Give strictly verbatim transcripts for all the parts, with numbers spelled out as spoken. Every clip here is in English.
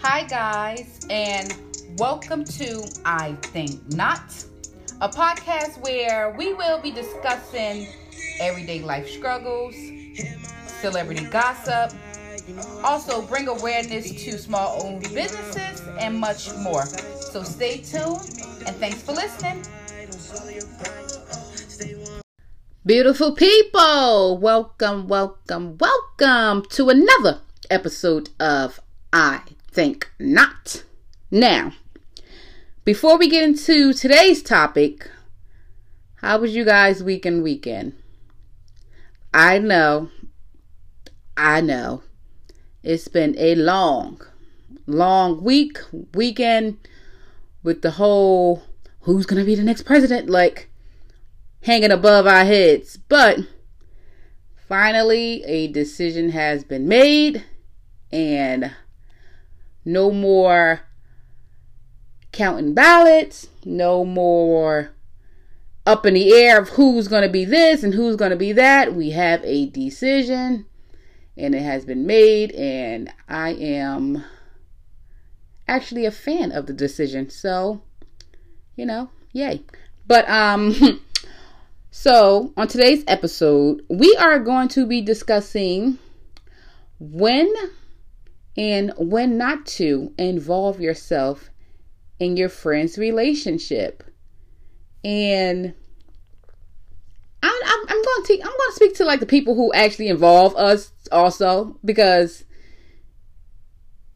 Hi guys, and welcome to I Think Not, a podcast where we will be discussing everyday life struggles, celebrity gossip, also bring awareness to small-owned businesses, and much more. So stay tuned, and thanks for listening. Beautiful people, welcome, welcome, welcome to another episode of I Think Not. Now, before we get into today's topic, how was you guys' weekend weekend? I know, I know, it's been a long, long week, weekend with the whole, who's going to be the next president, like, hanging above our heads. But finally, a decision has been made, and no more counting ballots, no more up in the air of who's going to be this and who's going to be that. We have a decision, and it has been made, and I am actually a fan of the decision. So, you know, yay. But, um... So, on today's episode, we are going to be discussing when and when not to involve yourself in your friend's relationship. And I'm, I'm, I'm going to I'm going to speak to like the people who actually involve us also, because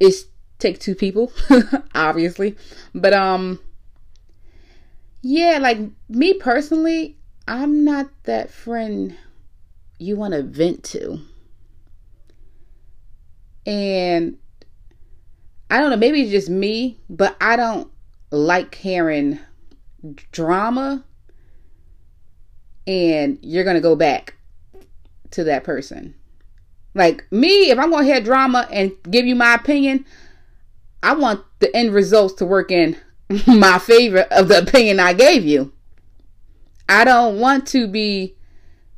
it's take two people, obviously. But um, yeah, like me personally, I'm not that friend you want to vent to. And I don't know, maybe it's just me, but I don't like hearing drama and you're going to go back to that person. Like me, if I'm going to hear drama and give you my opinion, I want the end results to work in my favor of the opinion I gave you. I don't want to be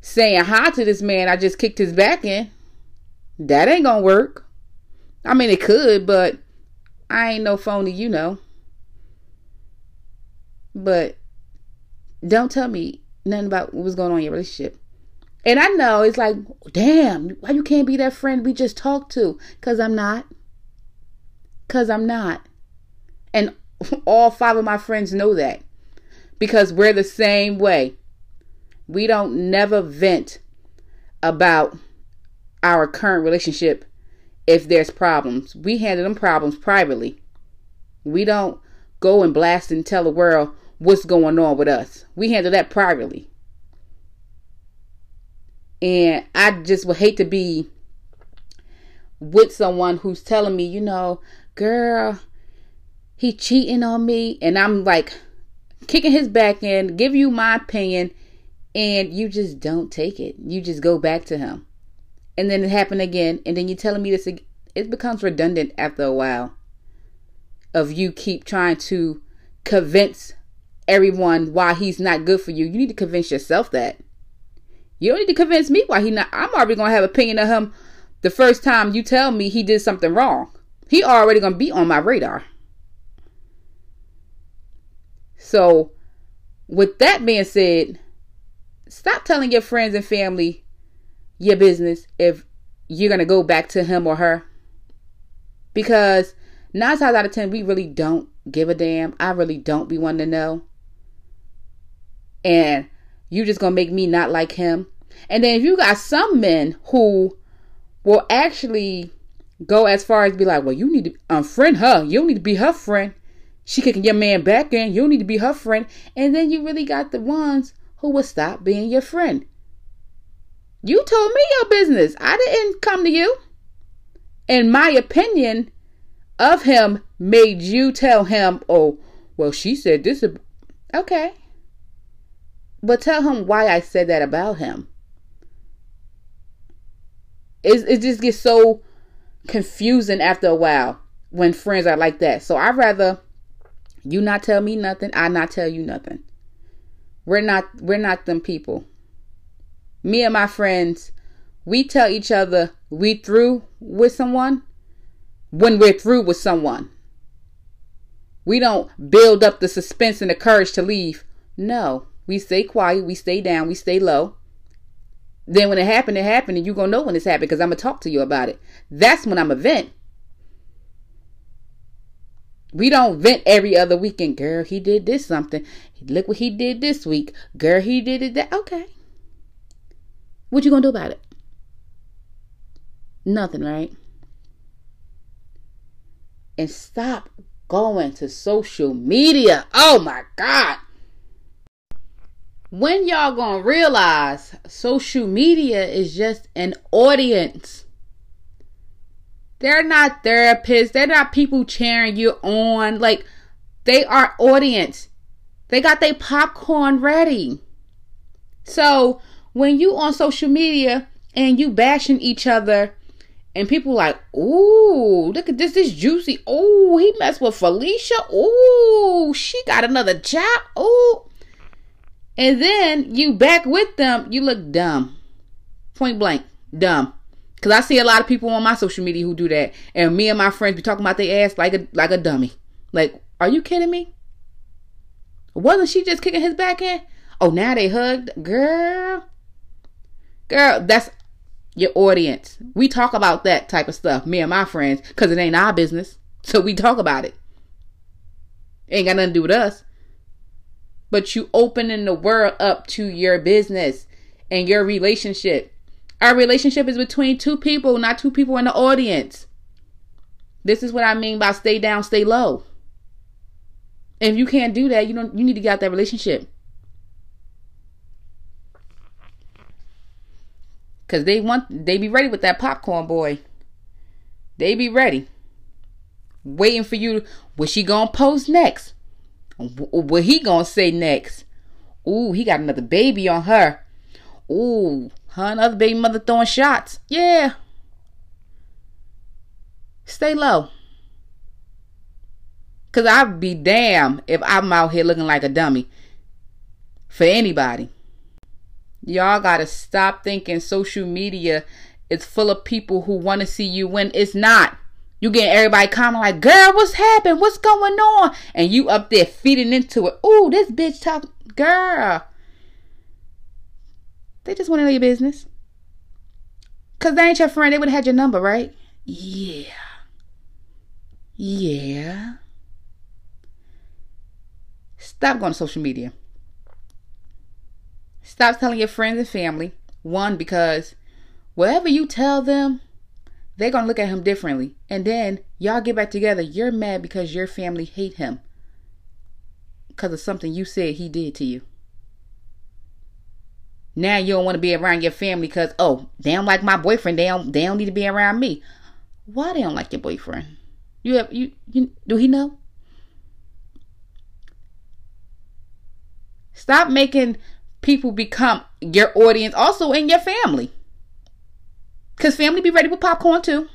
saying hi to this man I just kicked his back in. That ain't gonna work. I mean, it could, but I ain't no phony, you know. But don't tell me nothing about what was going on in your relationship. And I know it's like, damn, why you can't be that friend we just talked to? Because I'm not. Because I'm not. And all five of my friends know that. Because we're the same way. We don't never vent about our current relationship if there's problems. We handle them problems privately. We don't go and blast and tell the world what's going on with us. We handle that privately. And I just would hate to be with someone who's telling me, you know, girl, he cheating on me. And I'm like kicking his back in, give you my opinion, and you just don't take it. You just go back to him. And then it happened again, and then you're telling me this, it becomes redundant after a while of you keep trying to convince everyone why he's not good for you. You need to convince yourself that. You don't need to convince me why he not. I'm already going to have an opinion of him the first time you tell me he did something wrong. He already going to be on my radar. So, with that being said, stop telling your friends and family your business if you're going to go back to him or her. Because nine times out of ten, we really don't give a damn. I really don't be wanting to know. And you're just going to make me not like him. And then if you got some men who will actually go as far as be like, well, you need to unfriend her. You don't need to be her friend. She kicking your man back in. You don't need to be her friend. And then you really got the ones who will stop being your friend. You told me your business. I didn't come to you. And my opinion of him made you tell him, oh, well, she said this. Okay. But tell him why I said that about him. It, it just gets so confusing after a while when friends are like that. So I'd rather you not tell me nothing, I not tell you nothing. We're not we're not them people. Me and my friends, we tell each other we through with someone when we're through with someone. We don't build up the suspense and the courage to leave. No, we stay quiet, we stay down, we stay low. Then when it happened, it happened, and you're going to know when it's happened because I'm going to talk to you about it. That's when I'm going to vent. We don't vent every other weekend. Girl, he did this something. Look what he did this week. Girl, he did it that. Okay. What you going to do about it? Nothing, right? And stop going to social media. Oh, my God. When y'all gonna realize social media is just an audience? They're not therapists. They're not people cheering you on. Like, they are audience. They got their popcorn ready. So when you on social media and you bashing each other and people like, ooh, look at this. This juicy. Ooh, he messed with Felicia. Ooh, she got another job. Ooh. And then you back with them, you look dumb. Point blank, dumb. Because I see a lot of people on my social media who do that. And me and my friends be talking about their ass like a, like a dummy. Like, are you kidding me? Wasn't she just kicking his back in? Oh, now they hugged. Girl. Girl, that's your audience. We talk about that type of stuff, me and my friends, because it ain't our business. So we talk about it. It ain't got nothing to do with us. But you opening the world up to your business and your relationship. Our relationship is between two people, not two people in the audience. This is what I mean by stay down, stay low. If you can't do that, you don't. You need to get out that relationship. Because they want, they be ready with that popcorn, boy. They be ready. Waiting for you. What's she going to post next? What he gonna say next? Ooh, he got another baby on her. Ooh, her another baby mother throwing shots. Yeah. Stay low. Because I'd be damn if I'm out here looking like a dummy for anybody. Y'all gotta stop thinking social media is full of people who want to see you when it's not. You getting everybody comment like, girl, what's happened? What's going on? And you up there feeding into it. Ooh, this bitch talk. Girl. They just want to know your business. Because they ain't your friend. They would have had your number, right? Yeah. Yeah. Stop going to social media. Stop telling your friends and family. One, because whatever you tell them, they're going to look at him differently. And then y'all get back together. You're mad because your family hate him. Because of something you said he did to you. Now you don't want to be around your family because, oh, they don't like my boyfriend. They don't, they don't need to be around me. Why they don't like your boyfriend? You have, you, you, do he know? Stop making people become your audience also in your family. Because family be ready with popcorn too.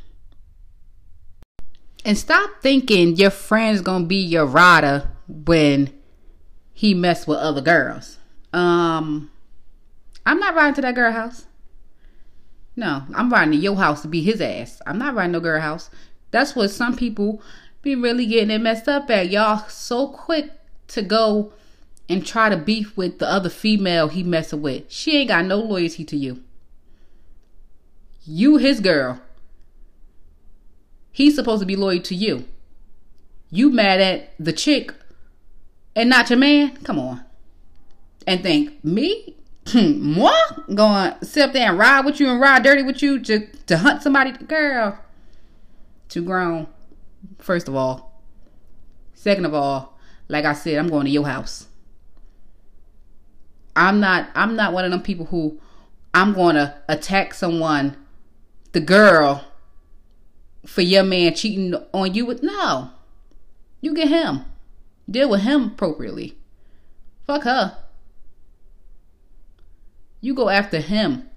And stop thinking your friend's going to be your rider when he mess with other girls. Um, I'm not riding to that girl house. No, I'm riding to your house to be his ass. I'm not riding no girl house. That's what some people be really getting it messed up at. Y'all so quick to go and try to beef with the other female he messing with. She ain't got no loyalty to you. You his girl. He's supposed to be loyal to you. You mad at the chick and not your man? Come on. And think, me? Moi? Going to sit up there and ride with you and ride dirty with you to, to hunt somebody? Girl. Too grown. First of all. Second of all, like I said, I'm going to your house. I'm not, I'm not one of them people who I'm going to attack someone, the girl, for your man cheating on you with. No. You get him. Deal with him appropriately. Fuck her. You go after him.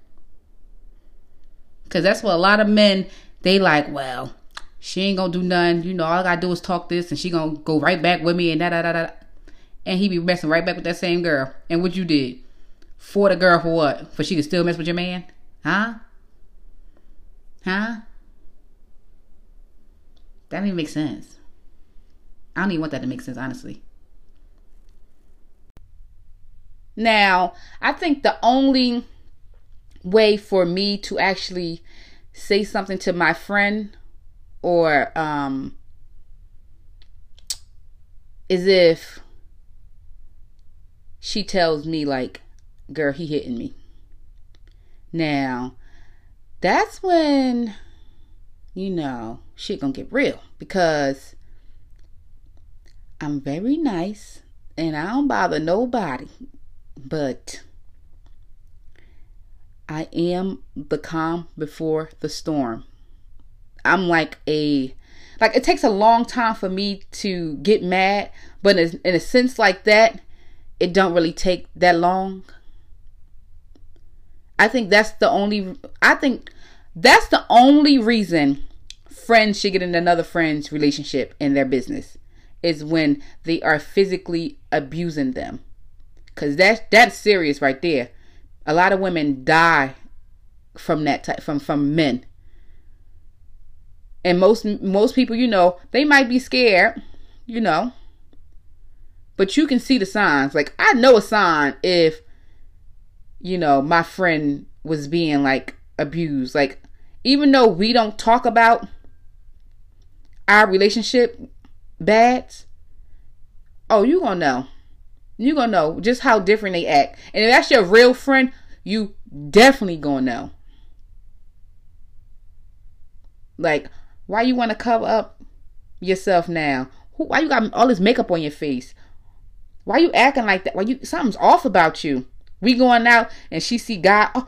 Because that's what a lot of men, they like, well, she ain't going to do nothing. You know, all I got to do is talk this and she going to go right back with me and da da da da. And he be messing right back with that same girl. And what you did? For the girl, for what? For she can still mess with your man? Huh? Huh? That didn't even make sense. I don't even want that to make sense, honestly. Now, I think the only way for me to actually say something to my friend or um, is if she tells me, like, girl, he hitting me. Now, that's when, you know, shit gonna get real, because I'm very nice and I don't bother nobody, but I am the calm before the storm. I'm like a, like it takes a long time for me to get mad, but in a, in a sense like that, it don't really take that long. I think that's the only, I think that's the only reason friends should get in another friend's relationship in their business, is when they are physically abusing them. Cause that's, that's serious right there. A lot of women die from that type, from, from men. And most, most people, you know, they might be scared, you know, but you can see the signs. Like, I know a sign if, you know, my friend was being like abused. Like, even though we don't talk about our relationship bads, oh, you gonna know. You gonna know just how different they act. And if that's your real friend, you definitely gonna know. Like, why you want to cover up yourself now? Why you got all this makeup on your face? Why you acting like that? Why you, something's off about you. We going out and she see God. Oh,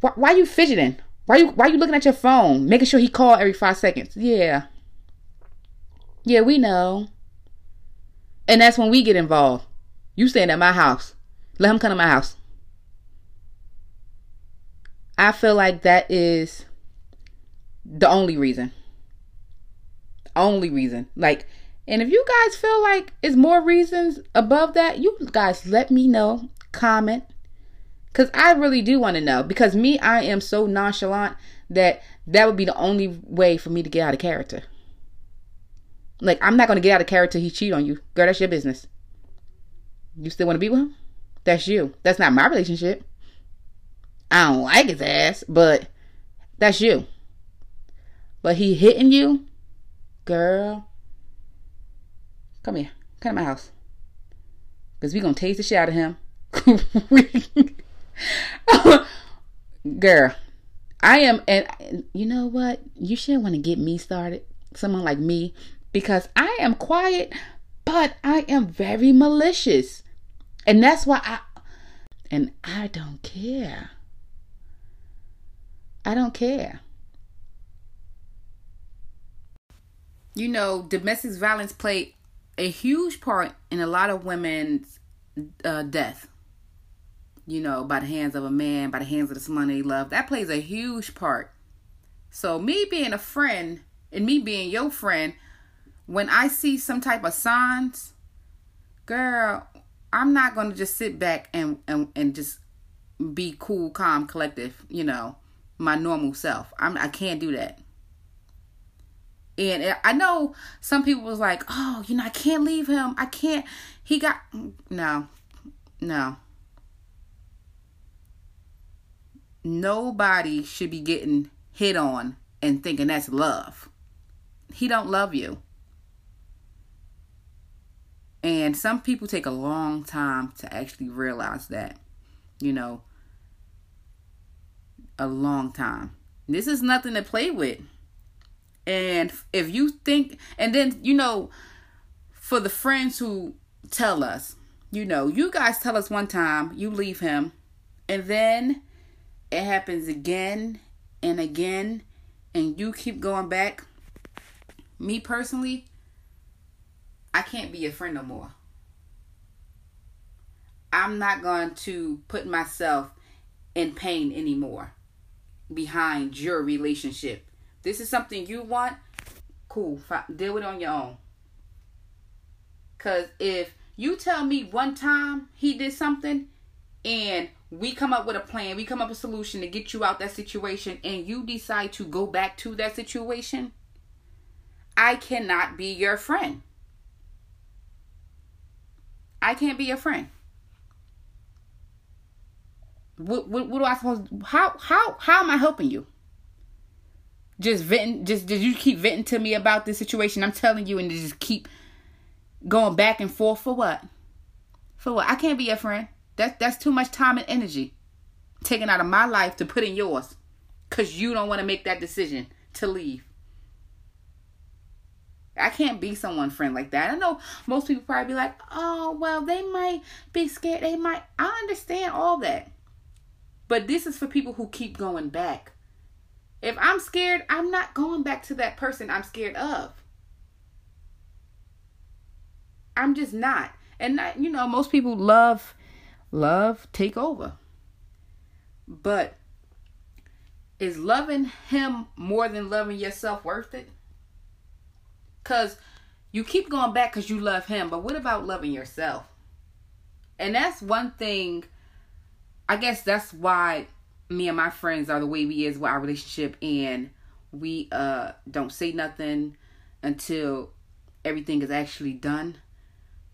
why, why you fidgeting? Why you why you looking at your phone, making sure he call every five seconds? Yeah, yeah, we know. And that's when we get involved. You staying at my house. Let him come to my house. I feel like that is the only reason. Only reason. Like, and if you guys feel like it's more reasons above that, you guys let me know. Comment. Because I really do want to know. Because me, I am so nonchalant that that would be the only way for me to get out of character. Like, I'm not going to get out of character. He cheated on you. Girl, that's your business. You still want to be with him? That's you. That's not my relationship. I don't like his ass, but that's you. But he hitting you? Girl, come here. Come to my house. Because we going to tase the shit out of him. Girl, I am, and you know what? You shouldn't want to get me started. Someone like me. Because I am quiet, but I am very malicious. And that's why I, and I don't care. I don't care. You know, domestic violence played a huge part in a lot of women's uh, death. You know, by the hands of a man, by the hands of the someone they love. That plays a huge part. So me being a friend and me being your friend, when I see some type of signs, girl, I'm not going to just sit back and, and, and just be cool, calm, collective, you know, my normal self. I'm, I can't do that. And I know some people was like, oh, you know, I can't leave him. I can't. He got, no, no. Nobody should be getting hit on and thinking that's love. He don't love you. And some people take a long time to actually realize that, you know, a long time. This is nothing to play with. And if you think, and then, you know, for the friends who tell us, you know, you guys tell us one time, you leave him, and then it happens again and again, and you keep going back. Me personally, I can't be your friend no more. I'm not going to put myself in pain anymore behind your relationship. This is something you want, cool, deal with it on your own. Because if you tell me one time he did something and we come up with a plan, we come up with a solution to get you out that situation, and you decide to go back to that situation, I cannot be your friend. I can't be your friend. What, what, what do I suppose? How how how am I helping you? Just venting. Just did you keep venting to me about this situation? I'm telling you, and you just keep going back and forth for what? For what? I can't be your friend. That's that's too much time and energy taken out of my life to put in yours, cause you don't want to make that decision to leave. I can't be someone's friend like that. I know most people probably be like, oh, well, they might be scared. They might. I understand all that. But this is for people who keep going back. If I'm scared, I'm not going back to that person I'm scared of. I'm just not. And, not, you know, most people love, love, take over. But is loving him more than loving yourself worth it? Because you keep going back because you love him. But what about loving yourself? And that's one thing. I guess that's why me and my friends are the way we is with our relationship. And we uh don't say nothing until everything is actually done.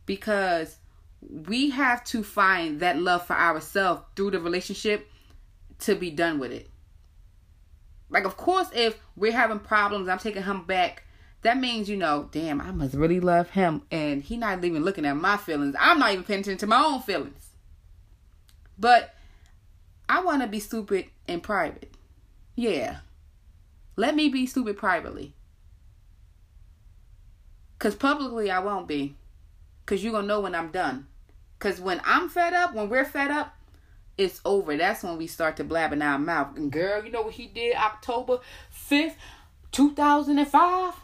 Because we have to find that love for ourselves through the relationship to be done with it. Like, of course, if we're having problems, I'm taking him back. That means, you know, damn, I must really love him. And he not even looking at my feelings. I'm not even paying attention to my own feelings. But I want to be stupid in private. Yeah. Let me be stupid privately. Because publicly I won't be. Because you're going to know when I'm done. Because when I'm fed up, when we're fed up, it's over. That's when we start to blab in our mouth. And girl, you know what he did October fifth, two thousand five?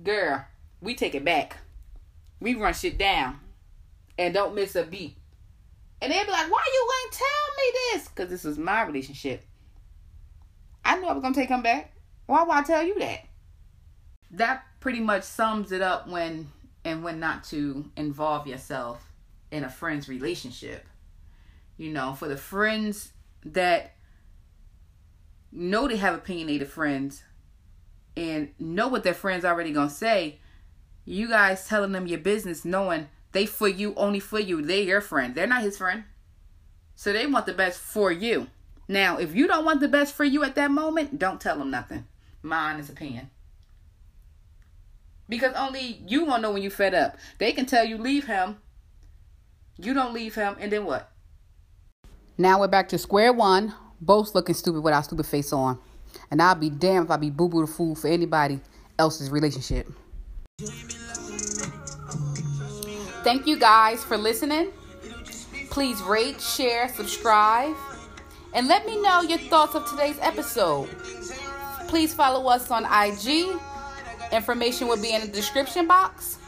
Girl, we take it back. We run shit down and don't miss a beat. And they be like, why you ain't tell me this? Because this was my relationship. I knew I was going to take him back. Why would I tell you that? That pretty much sums it up when and when not to involve yourself in a friend's relationship. You know, for the friends that know they have opinionated friends, and know what their friends already gonna say, you guys telling them your business knowing they for you, only for you. They your friend. They're not his friend. So they want the best for you. Now, if you don't want the best for you at that moment, don't tell them nothing. My honest opinion. Because only you gonna know when you fed up. They can tell you leave him. You don't leave him. And then what? Now we're back to square one. Both looking stupid with our stupid face on. And I'll be damned if I be boo-boo the fool for anybody else's relationship. Thank you guys for listening. Please rate, share, subscribe, and let me know your thoughts of today's episode. Please follow us on I G. Information will be in the description box.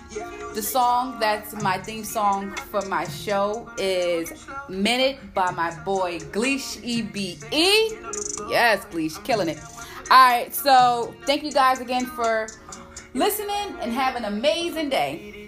The song that's my theme song for my show is Minute by my boy Gleesh E B E. Yes, Gleesh, killing it. All right, so thank you guys again for listening and have an amazing day.